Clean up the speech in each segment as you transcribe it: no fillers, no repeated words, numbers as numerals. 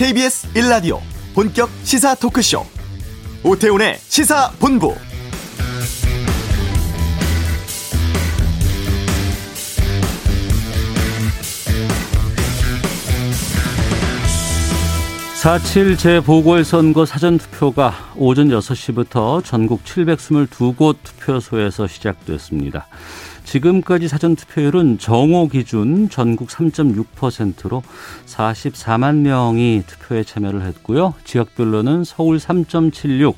KBS 1라디오 본격 시사 토크쇼 오태훈의 시사본부. (4.7) 재보궐선거 사전투표가 오전 6시부터 전국 722곳 투표소에서 시작됐습니다. 지금까지 사전투표율은 정오 기준 전국 3.6%로 44만 명이 투표에 참여를 했고요. 지역별로는 서울 3.76,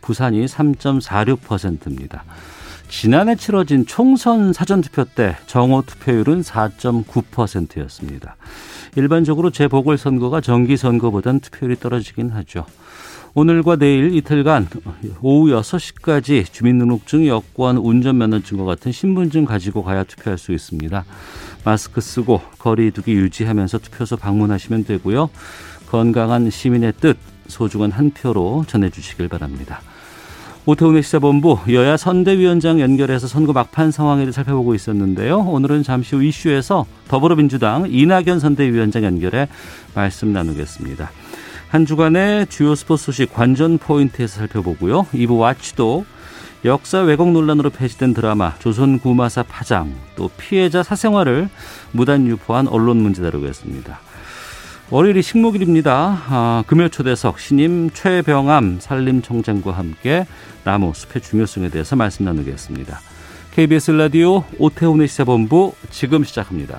부산이 3.46%입니다. 지난해 치러진 총선 사전투표 때 정오 투표율은 4.9%였습니다. 일반적으로 재보궐선거가 정기선거보단 투표율이 떨어지긴 하죠. 오늘과 내일 이틀간 오후 6시까지 주민등록증, 여권, 운전면허증과 같은 신분증 가지고 가야 투표할 수 있습니다. 마스크 쓰고 거리 두기 유지하면서 투표소 방문하시면 되고요. 건강한 시민의 뜻, 소중한 한 표로 전해주시길 바랍니다. 오태훈의 시사본부, 여야 선대위원장 연결해서 선거 막판 상황을 살펴보고 있었는데요. 오늘은 잠시 후 이슈에서 더불어민주당 이낙연 선대위원장 연결해 말씀 나누겠습니다. 한 주간의 주요 스포츠 소식 관전 포인트에서 살펴보고요. 2부 와치도 역사 왜곡 논란으로 폐지된 드라마 조선 구마사 파장, 또 피해자 사생활을 무단 유포한 언론 문제 다루겠습니다. 월요일이 식목일입니다. 금요 초대석 신임 최병암 산림청장과 함께 나무 숲의 중요성에 대해서 말씀 나누겠습니다. KBS 라디오 오태훈의 시사본부 지금 시작합니다.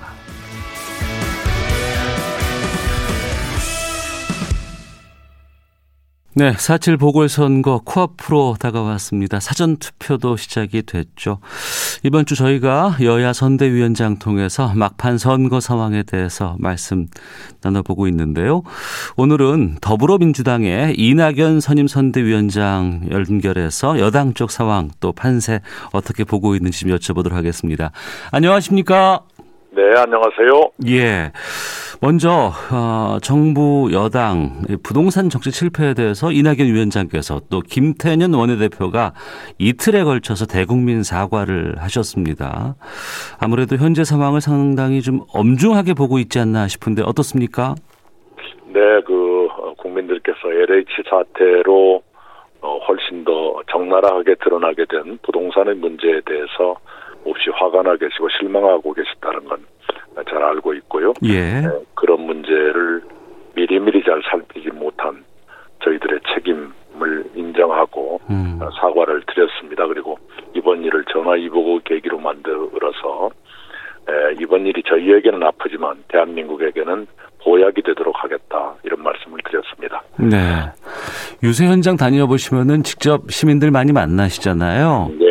네, 4.7 보궐선거 코앞으로 다가왔습니다. 사전투표도 시작이 됐죠. 이번 주 저희가 여야 선대위원장 통해서 막판 선거 상황에 대해서 말씀 나눠보고 있는데요. 오늘은 더불어민주당의 이낙연 선임 선대위원장 연결해서 여당 쪽 상황 또 판세 어떻게 보고 있는지 좀 여쭤보도록 하겠습니다. 안녕하십니까? 네, 안녕하세요. 예. 먼저 정부 여당 부동산 정책 실패에 대해서 이낙연 위원장께서 또 김태년 원내대표가 이틀에 걸쳐서 대국민 사과를 하셨습니다. 아무래도 현재 상황을 상당히 좀 엄중하게 보고 있지 않나 싶은데 어떻습니까? 네, 국민들께서 LH 사태로 훨씬 더 적나라하게 드러나게 된 부동산의 문제에 대해서 몹시 화가 나 계시고 실망하고 계시다는 건 잘 알고 있고요. 예. 그런 문제를 미리미리 잘 살피지 못한 저희들의 책임을 인정하고 사과를 드렸습니다. 그리고 이번 일을 전화위복의 계기로 만들어서 이번 일이 저희에게는 아프지만 대한민국에게는 보약이 되도록 하겠다, 이런 말씀을 드렸습니다. 네. 유세 현장 다녀보시면은 직접 시민들 많이 만나시잖아요. 네.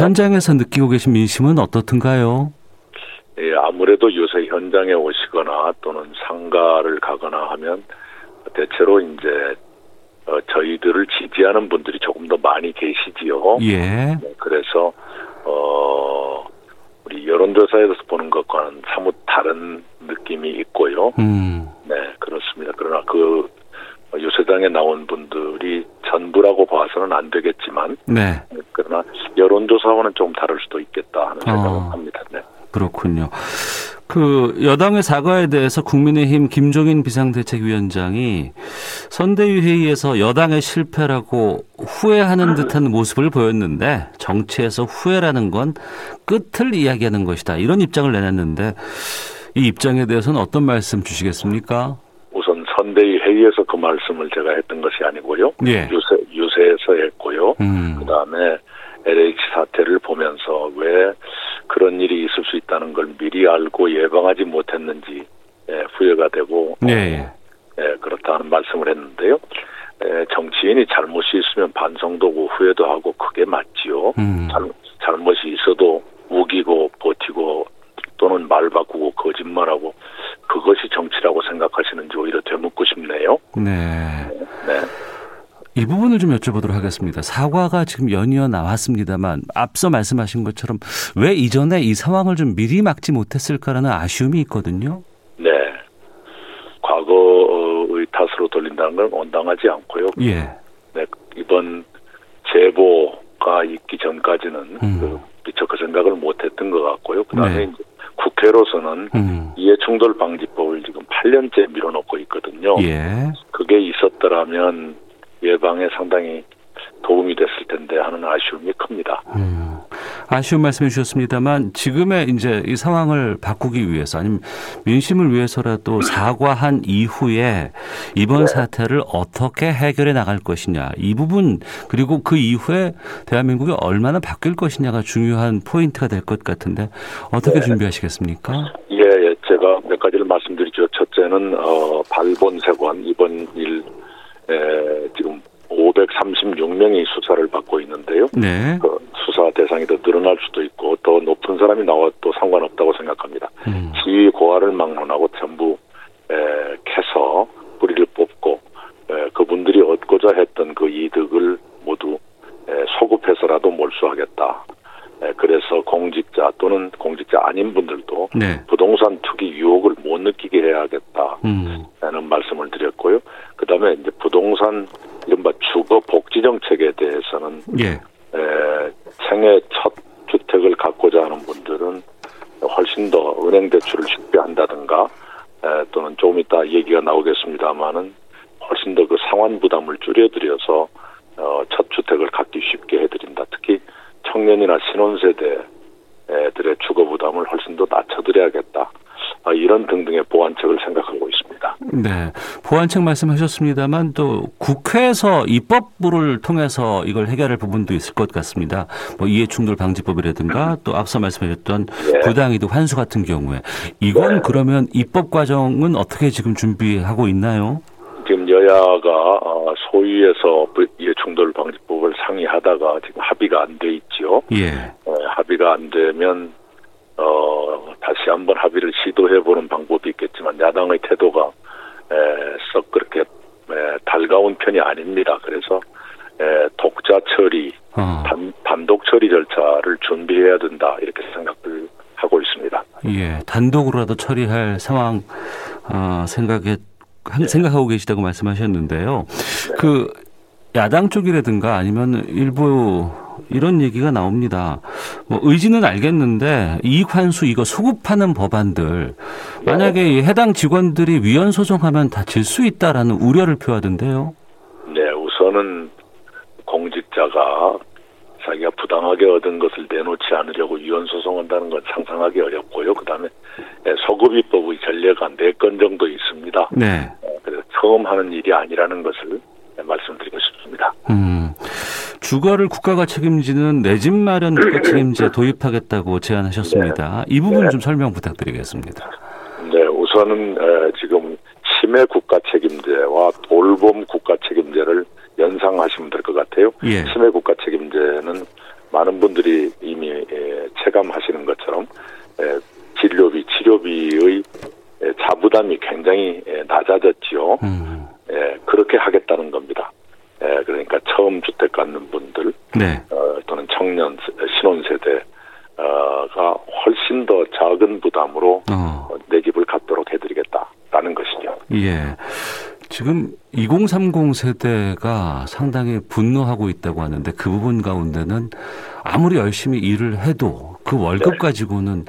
현장에서 느끼고 계신 민심은 어떻든가요? 예, 아무래도 요새 현장에 오시거나 또는 상가를 가거나 하면 대체로 이제 저희들을 지지하는 분들이 조금 더 많이 계시지요. 예. 그래서 우리 여론조사에서 보는 것과는 사뭇 다른 느낌이 있고요. 네, 그렇습니다. 그러나 그 유세장에 나온 분들이 전부라고 봐서는 안 되겠지만, 네. 그러나 여론조사와는 좀 다를 수도 있겠다 하는 생각을 합니다. 네. 그렇군요. 여당의 사과에 대해서 국민의힘 김종인 비상대책위원장이 선대위 회의에서 여당의 실패라고 후회하는 듯한 모습을 보였는데 정치에서 후회라는 건 끝을 이야기하는 것이다, 이런 입장을 내놨는데 이 입장에 대해서는 어떤 말씀 주시겠습니까? 우선 선대위 회의에서 그 말씀을 제가 했던 것이 아니고요. 예. 유세에서 했고요. 그다음에 LH 사태를 보면서 왜 그런 일이 있을 수 있다는 걸 미리 알고 예방하지 못했는지 후회가 되고, 네. 그렇다는 말씀을 했는데요. 정치인이 잘못이 있으면 반성도 하고 후회도 하고 그게 맞지요. 잘못이 있어도 우기고 버티고 또는 말 바꾸고 거짓말하고 그것이 정치라고 생각하시는지 오히려 되묻고 싶네요. 네. 네. 이 부분을 좀 여쭤보도록 하겠습니다. 사과가 지금 연이어 나왔습니다만 앞서 말씀하신 것처럼 왜 이전에 이 상황을 좀 미리 막지 못했을까라는 아쉬움이 있거든요. 네. 과거의 탓으로 돌린다는 건 온당하지 않고요. 예. 네. 이번 제보가 있기 전까지는 미처 그 생각을 못했던 것 같고요. 그다음에 네. 국회로서는 이해충돌방지법을 지금 8년째 밀어놓고 있거든요. 예. 그게 있었더라면 예방에 상당히 도움이 됐을 텐데 하는 아쉬움이 큽니다. 아쉬운 말씀해 주셨습니다만 지금의 이제 이 상황을 바꾸기 위해서 아니면 민심을 위해서라도 사과한 이후에 이번 사태를 어떻게 해결해 나갈 것이냐 이 부분 그리고 그 이후에 대한민국이 얼마나 바뀔 것이냐가 중요한 포인트가 될 것 같은데 어떻게 준비하시겠습니까? 예, 제가 몇 가지를 말씀드리죠. 첫째는 발본세관 이번 일 지금 536명이 수사를 받고 있는데요. 네. 그 수사 대상이 더 늘어날 수도 있고 더 높은 사람이 나와도 상관없다고 생각합니다. 지위 고하를 막론하고 전부 캐서 뿌리를 뽑고 그분들이 얻고자 했던 그 이득을 모두 소급해서라도 몰수하겠다. 그래서 공직자 또는 공직자 아닌 분들도 네. 부동산 투기 유혹을 못 느끼게 해야겠다라는 말씀을 드렸고요. 그다음에 이제 부동산 이른바 주거 복지 정책에 대해서는 예. 생애 첫 주택을 갖고자 하는 분들은 훨씬 더 은행 대출을 쉽게 한다든가 또는 조금 이따 얘기가 나오겠습니다마는 훨씬 더 그 상환 부담을 줄여드려서 첫 주택을 갖기 쉽게 해드린다. 특히 청년이나 신혼세대들의 주거 부담을 훨씬 더 낮춰드려야겠다. 이런 등등의 보완책을 생각하고 있습니다. 네, 보완책 말씀하셨습니다만 또 국회에서 입법부를 통해서 이걸 해결할 부분도 있을 것 같습니다. 뭐 이해충돌방지법이라든가 또 앞서 말씀하셨던 네. 부당이득 환수 같은 경우에 이건 네. 그러면 입법 과정은 어떻게 지금 준비하고 있나요? 지금 여야가 소위에서 이해충돌방지법을 상의하다가 지금 합의가 안 돼 있죠. 예. 합의가 안 되면 다시 한번 합의를 시도해보는 방법이 있겠지만 야당의 태도가 썩 그렇게 달가운 편이 아닙니다. 그래서 독자 처리, 단독 처리 절차를 준비해야 된다 이렇게 생각을 하고 있습니다. 예, 단독으로라도 처리할 상황 생각하고 계시다고 말씀하셨는데요. 네. 그 야당 쪽이라든가 아니면 일부 이런 얘기가 나옵니다. 뭐 의지는 알겠는데 이익 환수 이거 소급하는 법안들 만약에 해당 직원들이 위헌 소송하면 다 질 수 있다라는 우려를 표하던데요. 네, 우선은 공직자가 자기가 부당하게 얻은 것을 내놓지 않으려고 위헌 소송한다는 건 상상하기 어렵고요. 그다음에 소급입법의 전례가 4건 정도 있습니다. 네. 그래서 처음 하는 일이 아니라는 것을 말씀드리고 싶습니다. 주거를 국가가 책임지는 내 집 마련 국가 책임제 도입하겠다고 제안하셨습니다. 네. 이 부분 네. 좀 설명 부탁드리겠습니다. 네, 우선은 지금 치매 국가 책임제와 돌봄 국가 책임제를 연상하시면 될 것 같아요. 예. 치매 국가 책임제는 많은 분들이 이미 체감하시는 것처럼 치료비의 자부담이 굉장히 낮아졌지요. 그렇게 하겠다는 겁니다. 그러니까 처음 주택 갖는 분들 네. 또는 청년 신혼세대가 훨씬 더 작은 부담으로 내 집을 갖도록 해드리겠다라는 것이죠. 예. 지금 2030 세대가 상당히 분노하고 있다고 하는데 그 부분 가운데는 아무리 열심히 일을 해도 그 월급 네. 가지고는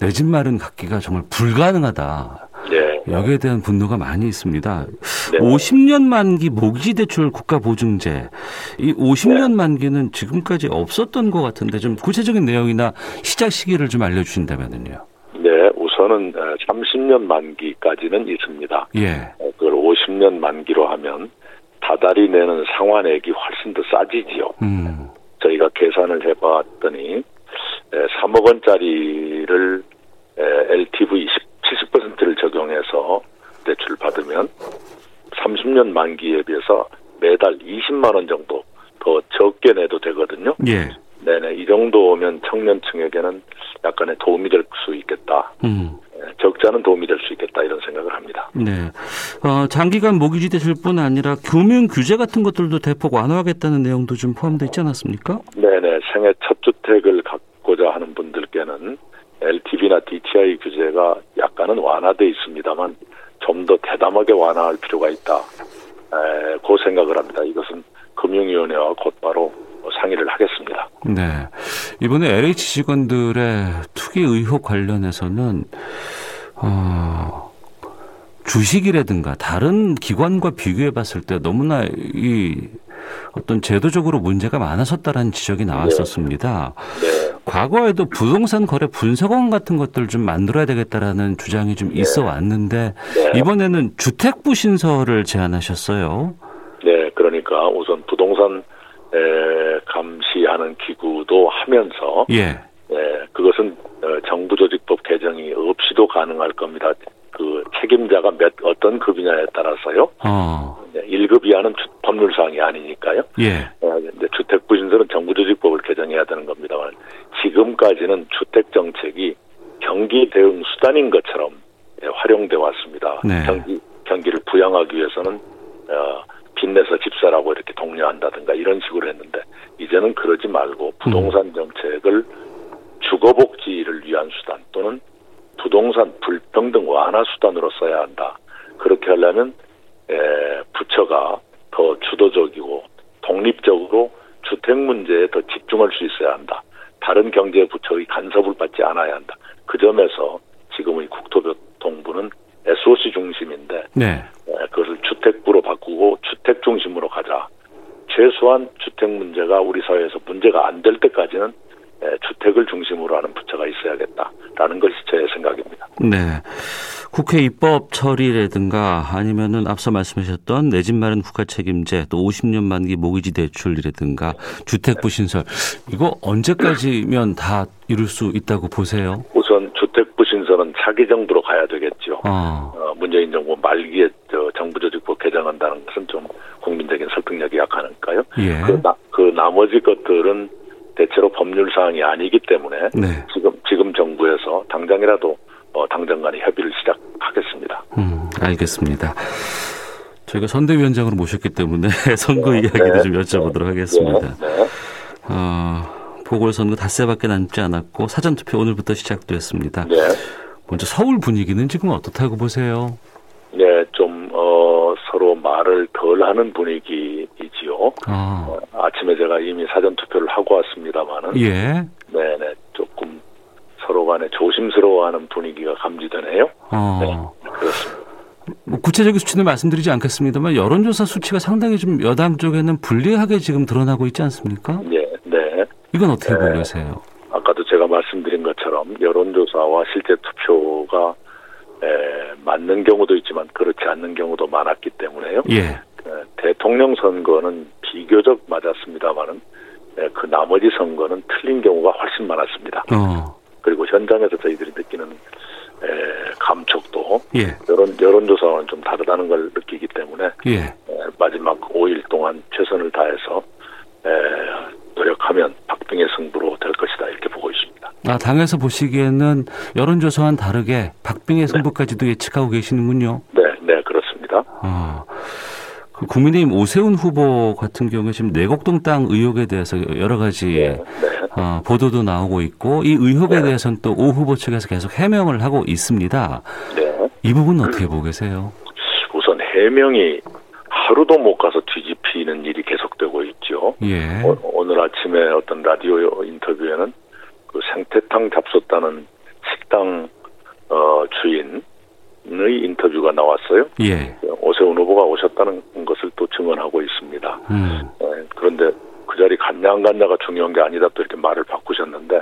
내 집 마련 갖기가 정말 불가능하다. 네. 여기에 대한 분노가 많이 있습니다. 네. 50년 만기 모기지대출 국가보증제. 이 50년 네. 만기는 지금까지 없었던 것 같은데 좀 구체적인 내용이나 시작 시기를 좀 알려주신다면요. 네. 우선은 30년 만기까지는 있습니다. 예. 그걸 50년 만기로 하면 다달이 내는 상환액이 훨씬 더 싸지지요. 저희가 계산을 해봤더니 3억 원짜리를 LTV 70%를 적용해서 대출 받으면 30년 만기에 비해서 매달 20만 원 정도 더 적게 내도 되거든요. 예. 네네, 이 정도면 청년층에게는 약간의 도움이 될 수 있겠다. 적지 않은 도움이 될 수 있겠다 이런 생각을 합니다. 네, 장기간 모기지 대출뿐 아니라 금융 규제 같은 것들도 대폭 완화하겠다는 내용도 좀 포함되어 있지 않았습니까? 네네, 생애 첫 주택을 갖고자 하는 분들께는 LTV나 DTI 규제가 약간은 완화돼 있습니다만 좀 더 대담하게 완화할 필요가 있다. 그 생각을 합니다. 이것은 금융위원회와 곧바로 상의를 하겠습니다. 네, 이번에 LH 직원들의 투기 의혹 관련해서는 주식이라든가 다른 기관과 비교해 봤을 때 너무나 이 어떤 제도적으로 문제가 많았었다라는 지적이 나왔었습니다. 네. 과거에도 부동산 거래 분석원 같은 것들 좀 만들어야 되겠다라는 주장이 좀 있어 왔는데 이번에는 주택부 신설을 제안하셨어요. 네, 그러니까 우선 부동산 감시하는 기구도 하면서 그것은 정부 조직법 개정이 없이도 가능할 겁니다. 그 책임자가 어떤 급이냐에 따라서요. 1급 이하는 법률사항이 아니니까요. 근데 주택부 신설은 정부조직법을 개정해야 되는 겁니다만 지금까지는 주택정책이 경기 대응 수단인 것처럼 활용돼 왔습니다. 네. 경기를 부양하기 위해서는 빚내서 집사라고 이렇게 독려한다든가 이런 식으로 했는데 이제는 그러지 말고 부동산 정책을 주거복지를 위한 수단 또는 부동산 불평등 완화 수단으로 써야 한다. 그렇게 하려면 부처가 더 주도적이고 독립적으로 주택 문제에 더 집중할 수 있어야 한다. 다른 경제 부처의 간섭을 받지 않아야 한다. 그 점에서 지금의 국토교통부는 SOC 중심인데 그것을 주택부로 바꾸고 주택 중심으로 가자. 최소한 주택 문제가 우리 사회에서 문제가 안 될 때까지는 주택을 중심으로 하는 부처가 있어야겠다라는 것이 저의 생각입니다. 네, 국회 입법 처리라든가 아니면은 앞서 말씀하셨던 내 집 마련 국가 책임제 또 50년 만기 모기지 대출이라든가 주택부 신설 이거 언제까지면 다 이룰 수 있다고 보세요? 우선 주택부 신설은 차기 정부로 가야 되겠죠. 문재인 정부 말기에 정부조직법 개정한다는 것은 좀 국민적인 설득력이 약하니까요. 그 나머지 것들은 대체로 법률 사항이 아니기 때문에 지금 정부에서 당장이라도 당장간에 협의를 시작하겠습니다. 알겠습니다. 저희가 선대위원장으로 모셨기 때문에 선거 이야기도 좀 여쭤보도록 하겠습니다. 보궐선거 닷새밖에 남지 않았고 사전투표 오늘부터 시작됐습니다. 먼저 서울 분위기는 지금 어떻다고 보세요? 네, 좀 서로 말을 덜 하는 분위기이지요. 아침에 제가 이미 사전투표를 하고 왔습니다마는 네네, 조금 서로 간에 조심스러워하는 분위기가 감지되네요. 네, 그렇습니다. 뭐 구체적인 수치는 말씀드리지 않겠습니다만 여론조사 수치가 상당히 좀 여당 쪽에는 불리하게 지금 드러나고 있지 않습니까? 네. 이건 어떻게 보세요? 아까도 제가 말씀드린 것처럼 여론조사와 실제 투표가 맞는 경우도 있지만 그렇지 않는 경우도 많았기 때문에요. 대통령 선거는 비교적 맞았습니다만은 그 나머지 선거는 틀린 경우가 훨씬 많았습니다. 그리고 현장에서 저희들이 느끼는 감촉도 여론조사와는 좀 다르다는 걸 느끼기 때문에 마지막 5일 동안 최선을 다해서 노력하면 박빙의 승부로 될 것이다 이렇게 보고 있습니다. 당에서 보시기에는 여론조사와는 다르게 박빙의 승부까지도 예측하고 계시는군요. 네, 그렇습니다. 그 국민의힘 오세훈 후보 같은 경우에 지금 내곡동 땅 의혹에 대해서 여러 가지 보도도 나오고 있고 이 의혹에 대해서는 또 오 후보 측에서 계속 해명을 하고 있습니다. 이 부분은 어떻게 보고 계세요? 우선 해명이 하루도 못 가서 뒤집히는 일이 계속되고 있죠. 오늘 아침에 어떤 라디오 인터뷰에는 그 생태탕 잡수었다는 식당 주인의 인터뷰가 나왔어요. 오세훈 후보가 오셨다는 것을 또 증언하고 있습니다. 그런데 그 자리 갔냐 안 갔냐가 중요한 게 아니다 또 이렇게 말을 바꾸셨는데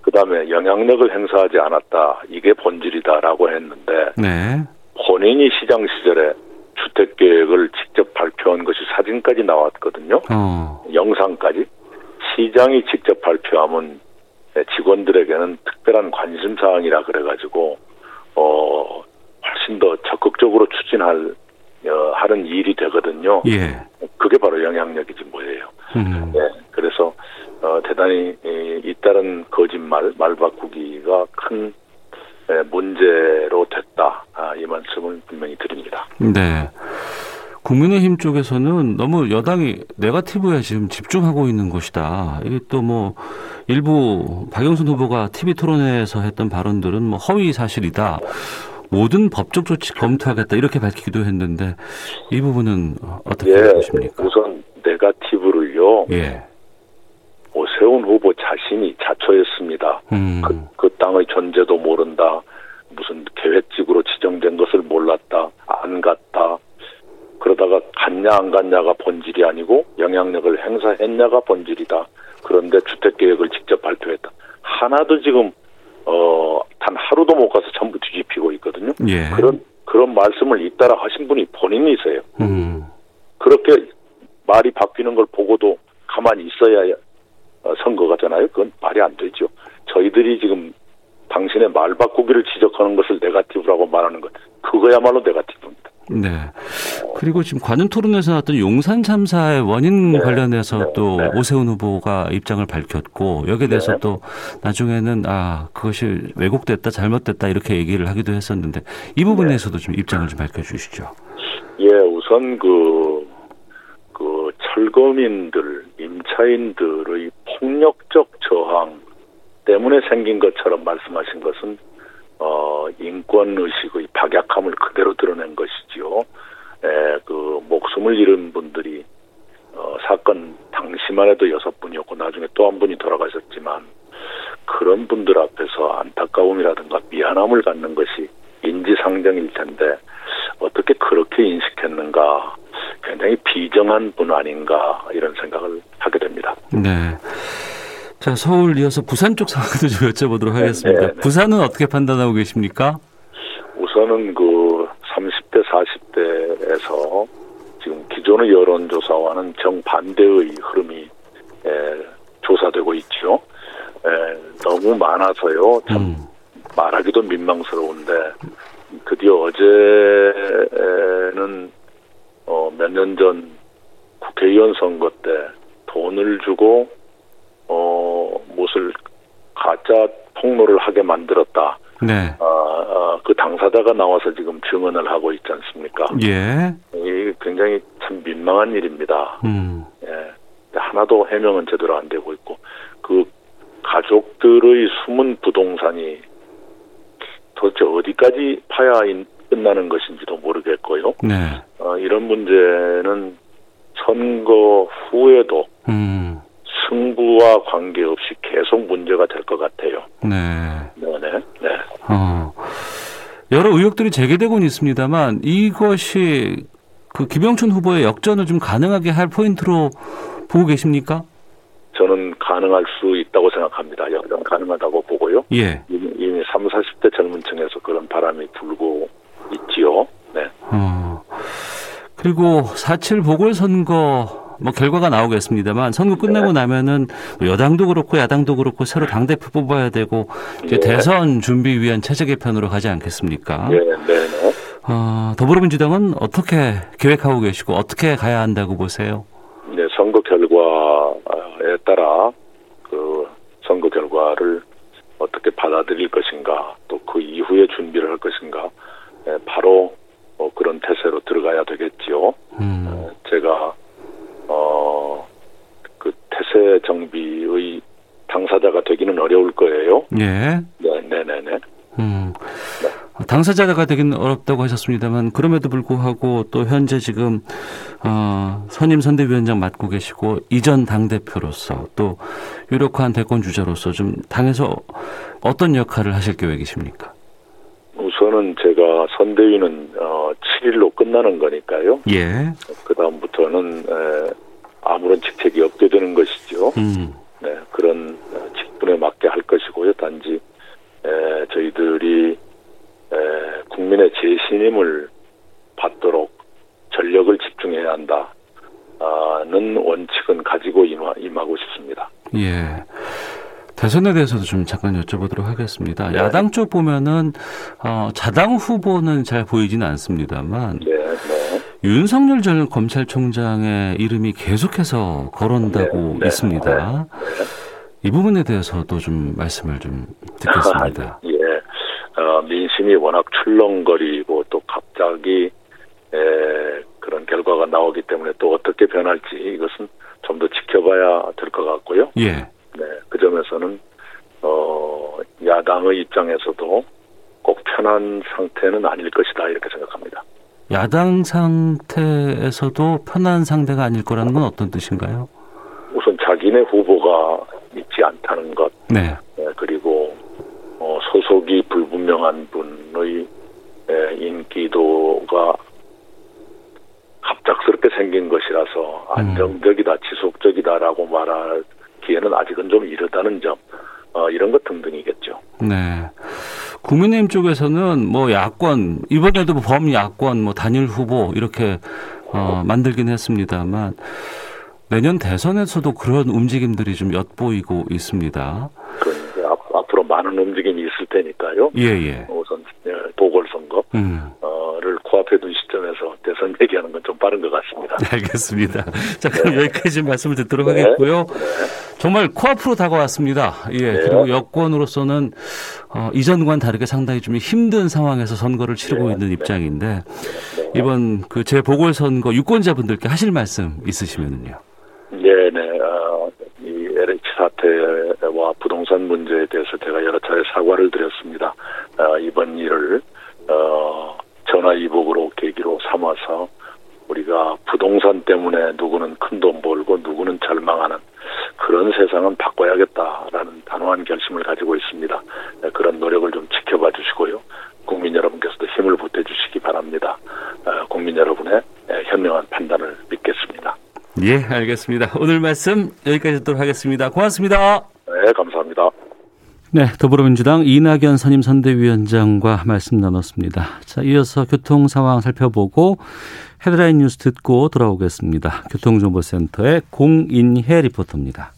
그다음에 영향력을 행사하지 않았다. 이게 본질이다라고 했는데 본인이 시장 시절에 주택계획을 직접 발표한 것이 사진까지 나왔거든요. 영상까지. 시장이 직접 발표하면 직원들에게는 특별한 관심 사항이라 그래가지고 훨씬 더 적극적으로 추진하는 일이 되거든요. 그게 바로 영향력이지 뭐예요. 그래서 대단히 잇따른 거짓말, 말 바꾸기가 큰 문제로 됐다. 이 말씀을 분명히 드립니다. 네. 국민의힘 쪽에서는 너무 여당이 네거티브에 지금 집중하고 있는 것이다. 이게 또 뭐 일부 박영선 후보가 TV 토론회에서 했던 발언들은 뭐 허위 사실이다. 모든 법적 조치 검토하겠다. 이렇게 밝히기도 했는데 이 부분은 어떻게 보십니까? 우선 네거티브를요. 오세훈 후보 자신이 자초했습니다. 그 땅의 존재도 모른다. 무슨 계획직으로 지정된 것을 몰랐다. 갔냐 안 갔냐가 본질이 아니고 영향력을 행사했냐가 본질이다. 그런데 주택계획을 직접 발표했다. 하나도 지금 단 하루도 못 가서 전부 뒤집히고 있거든요. 예. 그런 말씀을 잇따라 하신 분이 본인이세요. 그렇게 말이 바뀌는 걸 보고도 가만히 있어야 선거가잖아요. 그건 말이 안 되죠. 저희들이 지금 당신의 말 바꾸기를 지적하는 것을 네거티브라고 말하는 것, 그거야말로 네거티브입니다. 네. 그리고 지금 관훈토론에서 나왔던 용산 참사의 원인 관련해서 오세훈 후보가 입장을 밝혔고, 여기에 대해서 또 나중에는 그것이 왜곡됐다, 잘못됐다 이렇게 얘기를 하기도 했었는데, 이 부분에서도 좀 입장을 좀 밝혀주시죠. 예, 우선 그 철거민들, 임차인들의 폭력적 저항 때문에 생긴 것처럼 말씀하신 것은 인권의식의 박약함을 그대로 드러낸 것이지요. 그 목숨을 잃은 분들이 사건 당시만 해도 6분이었고 나중에 또 한 분이 돌아가셨지만, 그런 분들 앞에서 안타까움이라든가 미안함을 갖는 것이 인지상정일 텐데 어떻게 그렇게 인식했는가, 굉장히 비정한 분 아닌가 이런 생각을 하게 됩니다. 네. 자, 서울 이어서 부산 쪽 상황도 좀 여쭤보도록 하겠습니다. 네네. 부산은 어떻게 판단하고 계십니까? 우선은 그 30대, 40대에서 지금 기존의 여론조사와는 정반대의 흐름이 조사되고 있죠. 너무 많아서요. 참 말하기도 민망스러운데, 드디어 어제는 몇 년 전 국회의원 선거 때 돈을 주고 무엇을 가짜 폭로를 하게 만들었다. 네. 그 당사자가 나와서 지금 증언을 하고 있지 않습니까? 예. 이게 굉장히 참 민망한 일입니다. 예. 하나도 해명은 제대로 안 되고 있고, 그 가족들의 숨은 부동산이 도대체 어디까지 파야 끝나는 것인지도 모르겠고요. 네. 이런 문제는 선거 후에도 승부와 관계없이 계속 문제가 될 것 같아요. 네. 여러 의혹들이 제기되고는 있습니다만, 이것이 그 김영춘 후보의 역전을 좀 가능하게 할 포인트로 보고 계십니까? 저는 가능할 수 있다고 생각합니다. 역전 가능하다고 보고요. 예. 이미 30, 40대 젊은 층에서 그런 바람이 불고 있지요. 네. 그리고 4.7 보궐선거 결과가 나오겠습니다만, 선거 끝나고 나면은 여당도 그렇고 야당도 그렇고 새로 당대표 뽑아야 되고, 이제 대선 준비 위한 체제 개편으로 가지 않겠습니까? 네. 더불어민주당은 어떻게 계획하고 계시고 어떻게 가야 한다고 보세요? 네, 선거 결과에 따라 그 선거 결과를 어떻게 받아들일 것인가, 또 그 이후에 준비를 할 것인가, 바로 그런 태세로 들어가야 되겠지요. 제가 그 태세 정비의 당사자가 되기는 어려울 거예요. 예. 네. 당사자가 되기는 어렵다고 하셨습니다만, 그럼에도 불구하고 또 현재 지금 선임 선대위원장 맡고 계시고, 이전 당대표로서 또 유력한 대권 주자로서 좀 당에서 어떤 역할을 하실 계획이십니까? 우선은 제가 선대위는 7일로 끝나는 거니까요. 예. 그다음부터는 아무런 직책이 없게 되는 것이죠. 네, 그런 직분에 맞게 할 것이고요. 단지 저희들이 국민의 재신임을 받도록 전력을 집중해야 한다는 원칙은 가지고 임하고 싶습니다. 예. 대선에 대해서도 좀 잠깐 여쭤보도록 하겠습니다. 네. 야당 쪽 보면은 자당 후보는 잘 보이지는 않습니다만, 윤석열 전 검찰총장의 이름이 계속해서 거론되고 있습니다. 이 부분에 대해서도 좀 말씀을 좀 듣겠습니다. 예, 민심이 워낙 출렁거리고 또 갑자기 그런 결과가 나오기 때문에 또 어떻게 변할지 이것은 좀 더 지켜봐야 될 것 같고요. 예. 네, 그 점에서는 야당의 입장에서도 꼭 편한 상태는 아닐 것이다 이렇게 생각합니다. 야당 상태에서도 편한 상대가 아닐 거라는 건 어떤 뜻인가요? 우선 자기네 후보가 있지 않다는 것. 네. 그리고 소속이 불분명한 분의 인기도가 갑작스럽게 생긴 정책이라서 안정적이다, 지속적이다라고 말하기에는 아직은 좀 이르다는 점, 이런 것 등등이겠죠. 네. 국민의힘 쪽에서는 뭐 야권, 이번에도 범야권, 뭐 단일 후보 이렇게 만들긴 했습니다만 내년 대선에서도 그런 움직임들이 좀 엿보이고 있습니다. 그러니까 앞으로 많은 움직임이 있을 테니까요. 예예. 우선 보궐선거를 코앞에 둔 시점에서 대선 얘기하는 건 좀 빠른 것 같습니다. 알겠습니다. 자, 그럼 네. 여기까지 말씀을 듣도록 네. 하겠고요. 네. 정말 코앞으로 다가왔습니다. 예. 네. 그리고 여권으로서는 이전과는 다르게 상당히 좀 힘든 상황에서 선거를 치르고 네. 있는 입장인데 네. 네. 이번 그 재보궐선거 유권자분들께 하실 말씀 있으시면은요. 네, 네. 이 LH 사태와 부동산 문제에 대해서 제가 여러 차례 사과를 드렸습니다. 이번 일을 전화위복으로 계기로 삼아서 우리가 부동산 때문에 누구는 큰돈 벌고 누구는 절망하는 그런 세상은 바꿔야겠다라는 단호한 결심을 가지고 있습니다. 그런 노력을 좀 지켜봐 주시고요. 국민 여러분께서도 힘을 보태주시기 바랍니다. 국민 여러분의 현명한 판단을 믿겠습니다. 예, 알겠습니다. 오늘 말씀 여기까지 듣도록 하겠습니다. 고맙습니다. 네, 감사합니다. 네, 더불어민주당 이낙연 선임 선대위원장과 말씀 나눴습니다. 자, 이어서 교통 상황 살펴보고 헤드라인 뉴스 듣고 돌아오겠습니다. 교통정보센터의 공인혜 리포터입니다.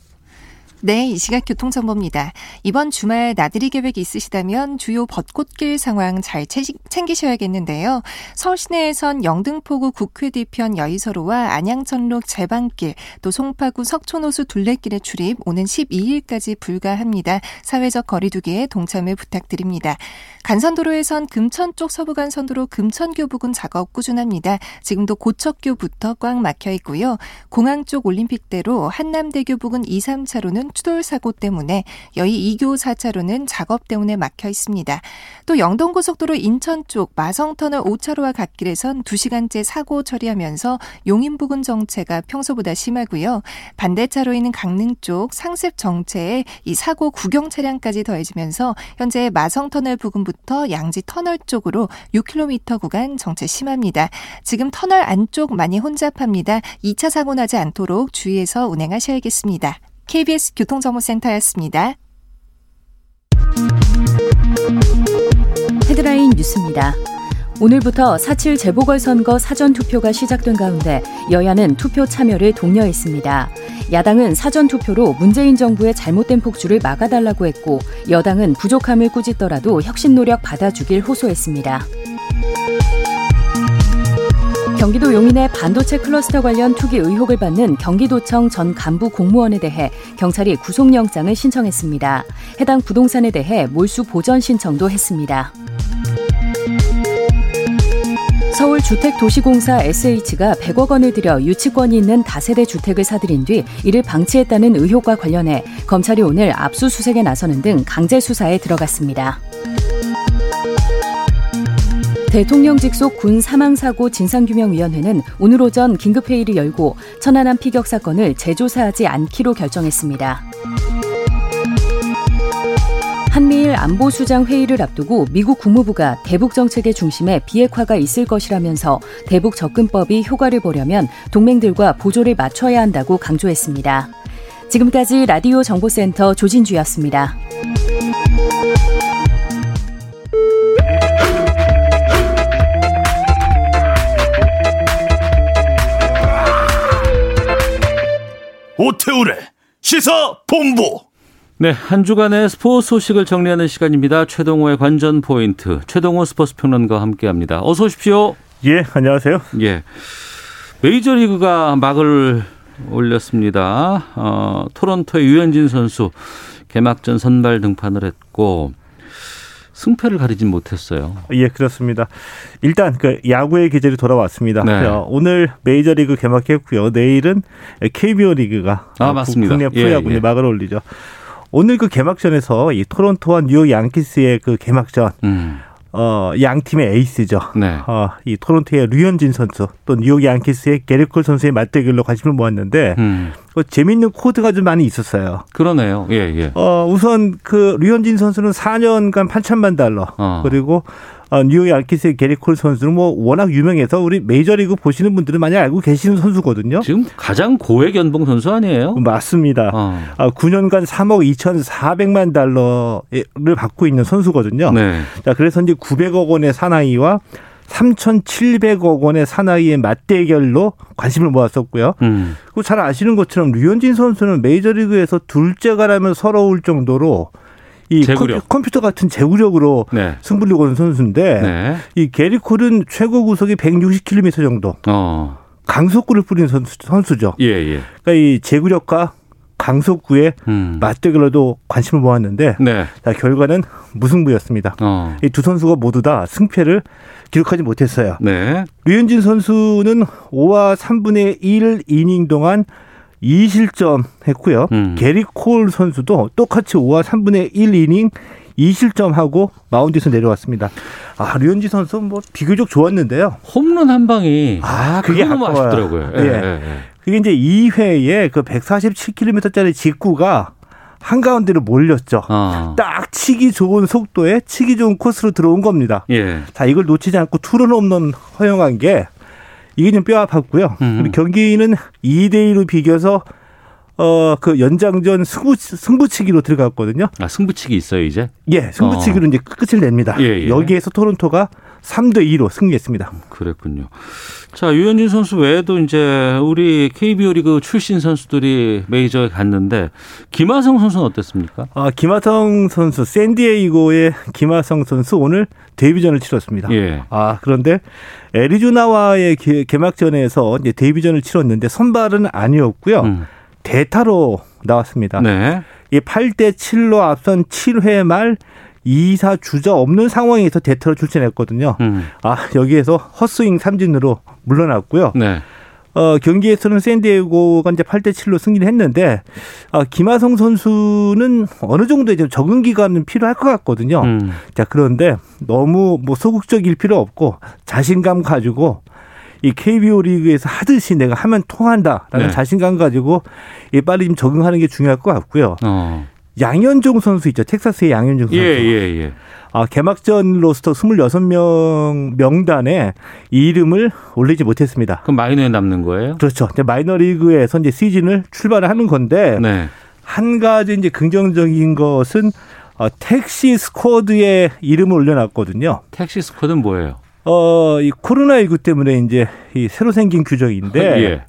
네, 이 시각 교통정보입니다. 이번 주말 나들이 계획이 있으시다면 주요 벚꽃길 상황 잘 챙기셔야겠는데요. 서울 시내에선 영등포구 국회 뒤편 여의서로와 안양천로 제방길, 또 송파구 석촌호수 둘레길의 출입 오는 12일까지 불가합니다. 사회적 거리 두기에 동참을 부탁드립니다. 간선도로에선 금천 쪽 서부간선도로 금천교 부근 작업 꾸준합니다. 지금도 고척교부터 꽉 막혀 있고요. 공항 쪽 올림픽대로 한남대교 부근 2, 3차로는 추돌 사고 때문에 여의 2교 4차로는 작업 때문에 막혀 있습니다. 또 영동고속도로 인천 쪽 마성터널 5차로와 갓길에선 2시간째 사고 처리하면서 용인 부근 정체가 평소보다 심하고요. 반대차로 있는 강릉 쪽 상습 정체에 이 사고 구경 차량까지 더해지면서 현재 마성터널 부근부터 양지 터널 쪽으로 6km 구간 정체 심합니다. 지금 터널 안쪽 많이 혼잡합니다. 2차 사고 나지 않도록 주의해서 운행하셔야겠습니다. KBS 교통정보센터였습니다. 헤드라인 뉴스입니다. 오늘부터 4.7 재보궐선거 사전투표가 시작된 가운데 여야는 투표 참여를 독려했습니다. 야당은 사전투표로 문재인 정부의 잘못된 폭주를 막아달라고 했고 여당은 부족함을 꾸짖더라도 혁신 노력 받아주길 호소했습니다. 경기도 용인의 반도체 클러스터 관련 투기 의혹을 받는 경기도청 전 간부 공무원에 대해 경찰이 구속영장을 신청했습니다. 해당 부동산에 대해 몰수 보전 신청도 했습니다. 서울주택도시공사 SH가 100억 원을 들여 유치권이 있는 다세대 주택을 사들인 뒤 이를 방치했다는 의혹과 관련해 검찰이 오늘 압수수색에 나서는 등 강제 수사에 들어갔습니다. 대통령 직속 군 사망사고 진상규명위원회는 오늘 오전 긴급회의를 열고 천안함 피격 사건을 재조사하지 않기로 결정했습니다. 한미일 안보수장 회의를 앞두고 미국 국무부가 대북 정책의 중심에 비핵화가 있을 것이라면서 대북 접근법이 효과를 보려면 동맹들과 보조를 맞춰야 한다고 강조했습니다. 지금까지 라디오 정보센터 조진주였습니다. 오태우래 시사본부. 네, 한 주간의 스포츠 소식을 정리하는 시간입니다. 최동호의 관전 포인트, 최동호 스포츠 평론가와 함께합니다. 어서 오십시오. 예, 안녕하세요. 예, 메이저리그가 막을 올렸습니다. 토론토의 류현진 선수 개막전 선발 등판을 했고 승패를 가리진 못했어요. 예, 그렇습니다. 일단 그 야구의 계절이 돌아왔습니다. 네. 오늘 메이저리그 개막했고요. 내일은 KBO 리그가 맞습니다. 국내 프로야구에 막을 올리죠. 오늘 그 개막전에서 이 토론토와 뉴욕 양키스의 그 개막전 양 팀의 에이스죠. 네. 이 토론토의 류현진 선수 또 뉴욕 양키스의 게릿 콜 선수의 맞대결로 관심을 모았는데 재미있는 코드가 좀 많이 있었어요. 그러네요. 예, 예. 우선 그 류현진 선수는 4년간 8,000만 달러 그리고 뉴욕 양키스의 게릿 콜 선수는 뭐 워낙 유명해서 우리 메이저리그 보시는 분들은 많이 알고 계시는 선수거든요. 지금 가장 고액 연봉 선수 아니에요? 맞습니다. 9년간 3억 2,400만 달러를 받고 있는 선수거든요. 네. 자, 그래서 이제 900억 원의 사나이와 3,700억 원의 사나이의 맞대결로 관심을 모았었고요. 그리고 잘 아시는 것처럼 류현진 선수는 메이저리그에서 둘째가라면 서러울 정도로 이 컴퓨터 같은 제구력으로 네. 승부를 거는 선수인데 네. 이 게릿 콜은 최고 구속이 160km 정도 강속구를 뿌리는 선수죠. 예. 그러니까 이 제구력과 강속구에 맞대결로도 관심을 모았는데 네. 자, 결과는 무승부였습니다. 이 두 선수가 모두 다 승패를 기록하지 못했어요. 네. 류현진 선수는 5와 3분의 1 이닝 동안 2실점했고요. 게릿 콜 선수도 똑같이 5와 3분의 1 이닝 2실점하고 마운드에서 내려왔습니다. 류현진 선수 뭐 비교적 좋았는데요. 홈런 한 방이 그게 너무 아쉽더라고요. 예. 그게 이제 2회에 그 147km짜리 직구가 한가운데로 몰렸죠. 딱 치기 좋은 속도에 치기 좋은 코스로 들어온 겁니다. 예. 자, 이걸 놓치지 않고 투런 홈런 허용한 게 이게 좀 뼈 아팠고요. 우리 경기는 2대2로 비겨서 그 연장전 승부치기로 들어갔거든요. 승부치기 있어요, 이제? 예, 승부치기로 이제 끝을 냅니다. 예. 여기에서 토론토가 3대2로 승리했습니다. 그랬군요. 자, 류현진 선수 외에도 이제 우리 KBO 리그 출신 선수들이 메이저에 갔는데 김하성 선수는 어땠습니까? 김하성 선수, 샌디에이고의 김하성 선수 오늘 데뷔전을 치렀습니다. 예. 그런데 애리조나와의 개막전에서 이제 데뷔전을 치렀는데 선발은 아니었고요. 대타로 나왔습니다. 네. 8대 7로 앞선 7회 말 2사 주자 없는 상황에서 대타로 출전했거든요. 여기에서 헛스윙 삼진으로 물러났고요. 네. 경기에서는 샌디에고가 이제 8대 7로 승리를 했는데 김하성 선수는 어느 정도의 적응 기간은 필요할 것 같거든요. 자, 그런데 너무 뭐 소극적일 필요 없고 자신감 가지고 이 KBO 리그에서 하듯이 내가 하면 통한다라는 네. 자신감 가지고 빨리 좀 적응하는 게 중요할 것 같고요. 양현종 선수 있죠. 텍사스의 양현종 선수. 예. 개막전 로스터 26명 명단에 이름을 올리지 못했습니다. 그럼 마이너에 남는 거예요? 그렇죠. 이제 마이너리그에서 이제 시즌을 출발하는 건데 네. 한 가지 이제 긍정적인 것은 택시 스쿼드에 이름을 올려놨거든요. 택시 스쿼드는 뭐예요? 이 코로나19 때문에 이제 이 새로 생긴 규정인데, 예.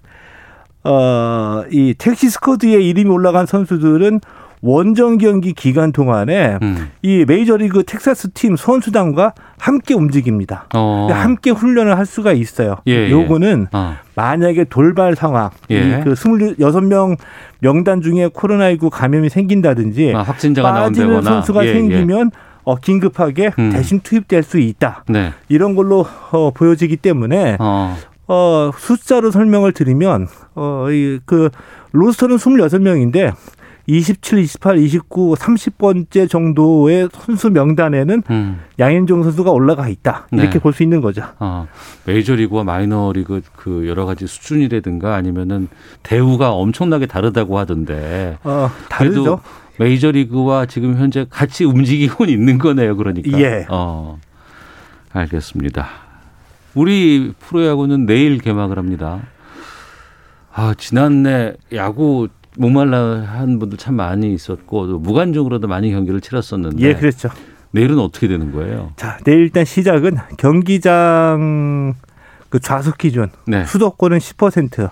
이 택시 스쿼드에 이름이 올라간 선수들은 원정 경기 기간 동안에 이 메이저리그 텍사스 팀 선수단과 함께 움직입니다. 함께 훈련을 할 수가 있어요. 요거는 만약에 돌발 상황, 그 26명 명단 중에 코로나19 감염이 생긴다든지 확진자가 빠지는 선수가 생기면 긴급하게 대신 투입될 수 있다. 네. 이런 걸로 보여지기 때문에 숫자로 설명을 드리면 그 로스터는 26명인데 27, 28, 29, 30번째 정도의 선수 명단에는 양현종 선수가 올라가 있다. 이렇게 네. 볼 수 있는 거죠. 메이저리그와 마이너리그 그 여러 가지 수준이라든가 아니면은 대우가 엄청나게 다르다고 하던데. 다르죠. 메이저리그와 지금 현재 같이 움직이고 있는 거네요. 그러니까. 예. 알겠습니다. 우리 프로야구는 내일 개막을 합니다. 지난해 야구 목말라 한 분들 참 많이 있었고 무관중으로도 많이 경기를 치렀었는데. 예, 그랬죠. 내일은 어떻게 되는 거예요? 자, 내일 일단 시작은 경기장 그 좌석 기준. 네. 수도권은 10%,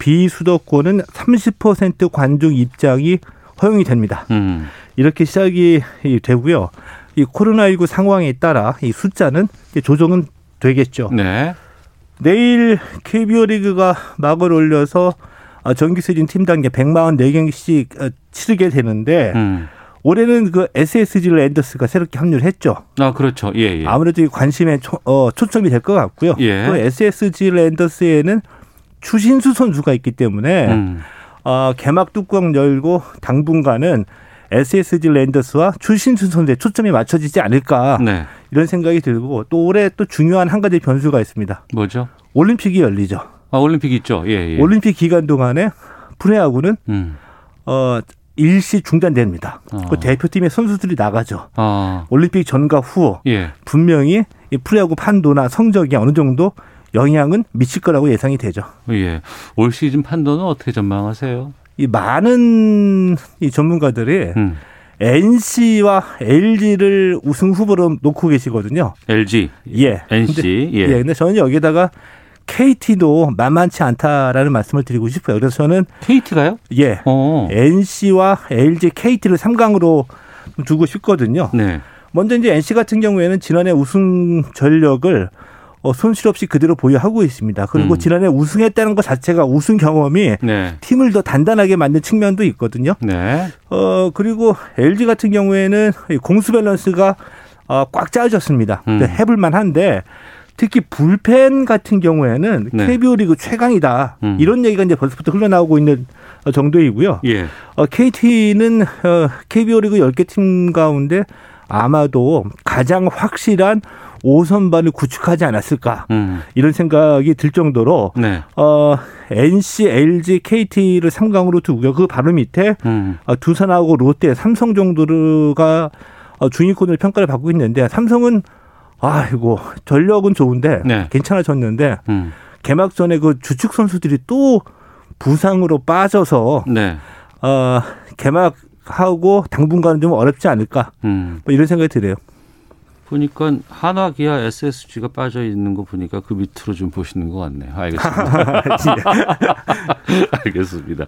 비수도권은 30% 관중 입장이 허용이 됩니다. 이렇게 시작이 되고요. 이 코로나19 상황에 따라 이 숫자는 조정은 되겠죠. 네. 내일 KBO 리그가 막을 올려서 정규 시즌 팀 단계 144경기씩 치르게 되는데 올해는 그 SSG 랜더스가 새롭게 합류를 했죠. 그렇죠. 예. 아무래도 관심에 초점이 될 것 같고요. 예. 또 SSG 랜더스에는 추신수 선수가 있기 때문에 개막 뚜껑 열고 당분간은 SSG 랜더스와 추신수 선수의 초점이 맞춰지지 않을까 네. 이런 생각이 들고 또 올해 또 중요한 한 가지 변수가 있습니다. 뭐죠? 올림픽이 열리죠. 올림픽 있죠. 예. 올림픽 기간 동안에 프로야구는 일시 중단됩니다. 그 대표팀의 선수들이 나가죠. 올림픽 전과 후 분명히 이 프로야구 판도나 성적이 어느 정도 영향은 미칠 거라고 예상이 되죠. 예. 올 시즌 판도는 어떻게 전망하세요? 이 많은 이 전문가들이 NC와 LG를 우승 후보로 놓고 계시거든요. LG, 예, NC, 예. 근데 저는 여기에다가 KT도 만만치 않다라는 말씀을 드리고 싶어요. 그래서 저는 KT가요? 예, 오. NC와 LG, KT를 3강으로 두고 싶거든요. 네. 먼저 이제 NC 같은 경우에는 지난해 우승 전력을 손실 없이 그대로 보유하고 있습니다. 그리고 지난해 우승했다는 것 자체가 우승 경험이 네. 팀을 더 단단하게 만든 측면도 있거든요. 네. 그리고 LG 같은 경우에는 공수 밸런스가 꽉 짜여졌습니다. 해볼만 한데 특히 불펜 같은 경우에는 네. KBO 리그 최강이다. 이런 얘기가 이제 벌써부터 흘러나오고 있는 정도이고요. 예. KT는 KBO 리그 10개 팀 가운데 아마도 가장 확실한 5선반을 구축하지 않았을까 이런 생각이 들 정도로 네. NC, LG, KT를 3강으로 두고요. 그 바로 밑에 두산하고 롯데, 삼성 정도가 중위권으로 평가를 받고 있는데 삼성은 아이고 전력은 좋은데 네. 괜찮아졌는데 개막전에 그 주축 선수들이 또 부상으로 빠져서 네. 개막하고 당분간은 좀 어렵지 않을까 뭐 이런 생각이 드네요. 보니까 한화, 기아, SSG가 빠져 있는 거 보니까 그 밑으로 좀 보시는 것 같네요. 알겠습니다. 알겠습니다.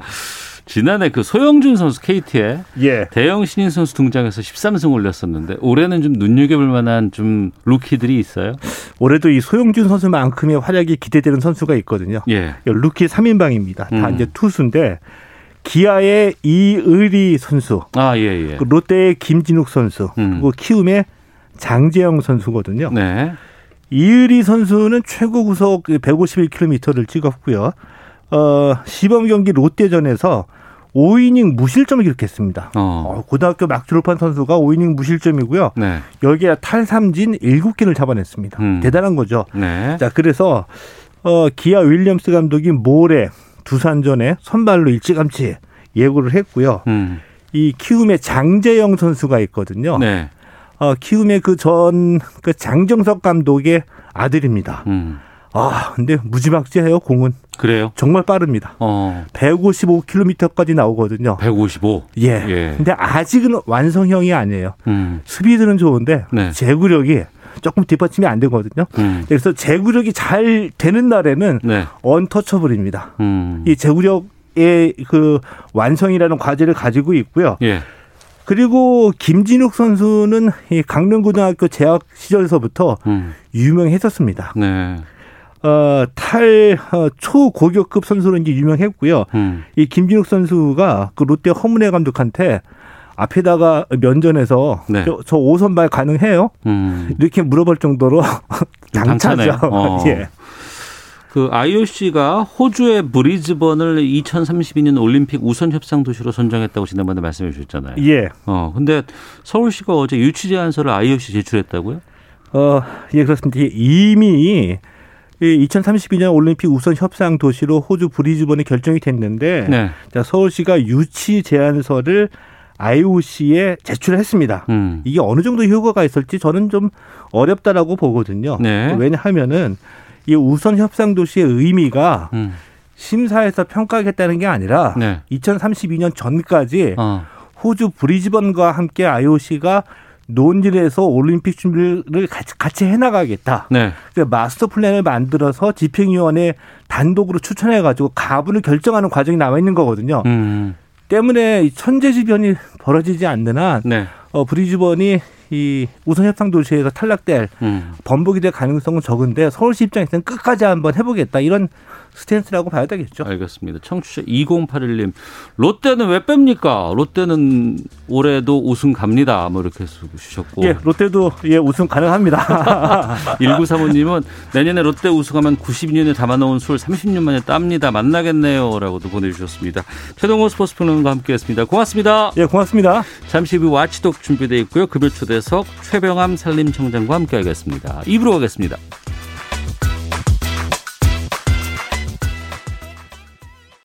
지난해 그 소영준 선수 KT에 예. 대형 신인 선수 등장해서 13승 올렸었는데 올해는 좀 눈여겨볼 만한 좀 루키들이 있어요? 올해도 이 소영준 선수만큼의 활약이 기대되는 선수가 있거든요. 예. 루키 3인방입니다. 다 이제 투수인데 기아의 이의리 선수, 예. 그 롯데의 김진욱 선수, 그리고 키움의 장재영 선수거든요. 네. 이의리 선수는 최고 구속 151km를 찍었고요. 시범 경기 롯데전에서 5이닝 무실점을 기록했습니다. 고등학교 막 졸업한 선수가 5이닝 무실점이고요. 네. 여기에 탈삼진 7개를 잡아냈습니다. 대단한 거죠. 네. 자, 그래서 기아 윌리엄스 감독이 모레 두산전에 선발로 일찌감치 예고를 했고요. 이 키움의 장재영 선수가 있거든요. 네. 키움의 그 장정석 감독의 아들입니다. 근데 무지막지해요, 공은. 그래요? 정말 빠릅니다. 155km까지 나오거든요. 155? 예. 근데 아직은 완성형이 아니에요. 스피드는 좋은데, 네. 제구력이 조금 뒷받침이 안 되거든요. 그래서 제구력이 잘 되는 날에는 네. 언터처블입니다. 이 제구력의 그 완성이라는 과제를 가지고 있고요. 예. 그리고 김진욱 선수는 강릉고등학교 재학 시절서부터 유명했었습니다. 네. 초고교급 선수로 이제 유명했고요. 이 김진욱 선수가 그 롯데 허문해 감독한테 앞에다가 면전에서 네. 저 5선발 가능해요? 이렇게 물어볼 정도로 당차죠. 예. 그 IOC가 호주의 브리즈번을 2032년 올림픽 우선 협상 도시로 선정했다고 지난번에 말씀해 주셨잖아요. 예. 근데 서울시가 어제 유치 제안서를 IOC 제출했다고요? 예, 그렇습니다. 이미 2032년 올림픽 우선 협상 도시로 호주 브리즈번이 결정이 됐는데 네. 자, 서울시가 유치 제안서를 IOC에 제출했습니다. 이게 어느 정도 효과가 있을지 저는 좀 어렵다라고 보거든요. 네. 왜냐하면은 이 우선 협상 도시의 의미가 심사에서 평가하겠다는 게 아니라 네. 2032년 전까지 호주 브리즈번과 함께 IOC가 논의해서 올림픽 준비를 같이 해나가겠다. 네. 그러니까 마스터 플랜을 만들어서 집행위원회 단독으로 추천해가지고 가분을 결정하는 과정이 남아 있는 거거든요. 때문에 천재지변이 벌어지지 않는 한 네. 브리즈번이 이 우선 협상 도시에서 탈락될 번복이 될 가능성은 적은데 서울시 입장에서는 끝까지 한번 해보겠다 이런 스탠스라고 봐야 되겠죠. 알겠습니다. 청취자 2081님 롯데는 왜 뺍니까? 롯데는 올해도 우승 갑니다. 뭐 이렇게 주셨고 예, 롯데도 예 우승 가능합니다. 1935님은 내년에 롯데 우승하면 92년에 담아놓은 술 30년 만에 땁니다. 만나겠네요라고도 보내주셨습니다. 최동호 스포츠평론과 함께했습니다. 고맙습니다. 예, 고맙습니다. 잠시 후 와치독 준비되어 있고요. 급여 초대 석 최병암 산림청장과 함께하겠습니다. 2부로 가겠습니다.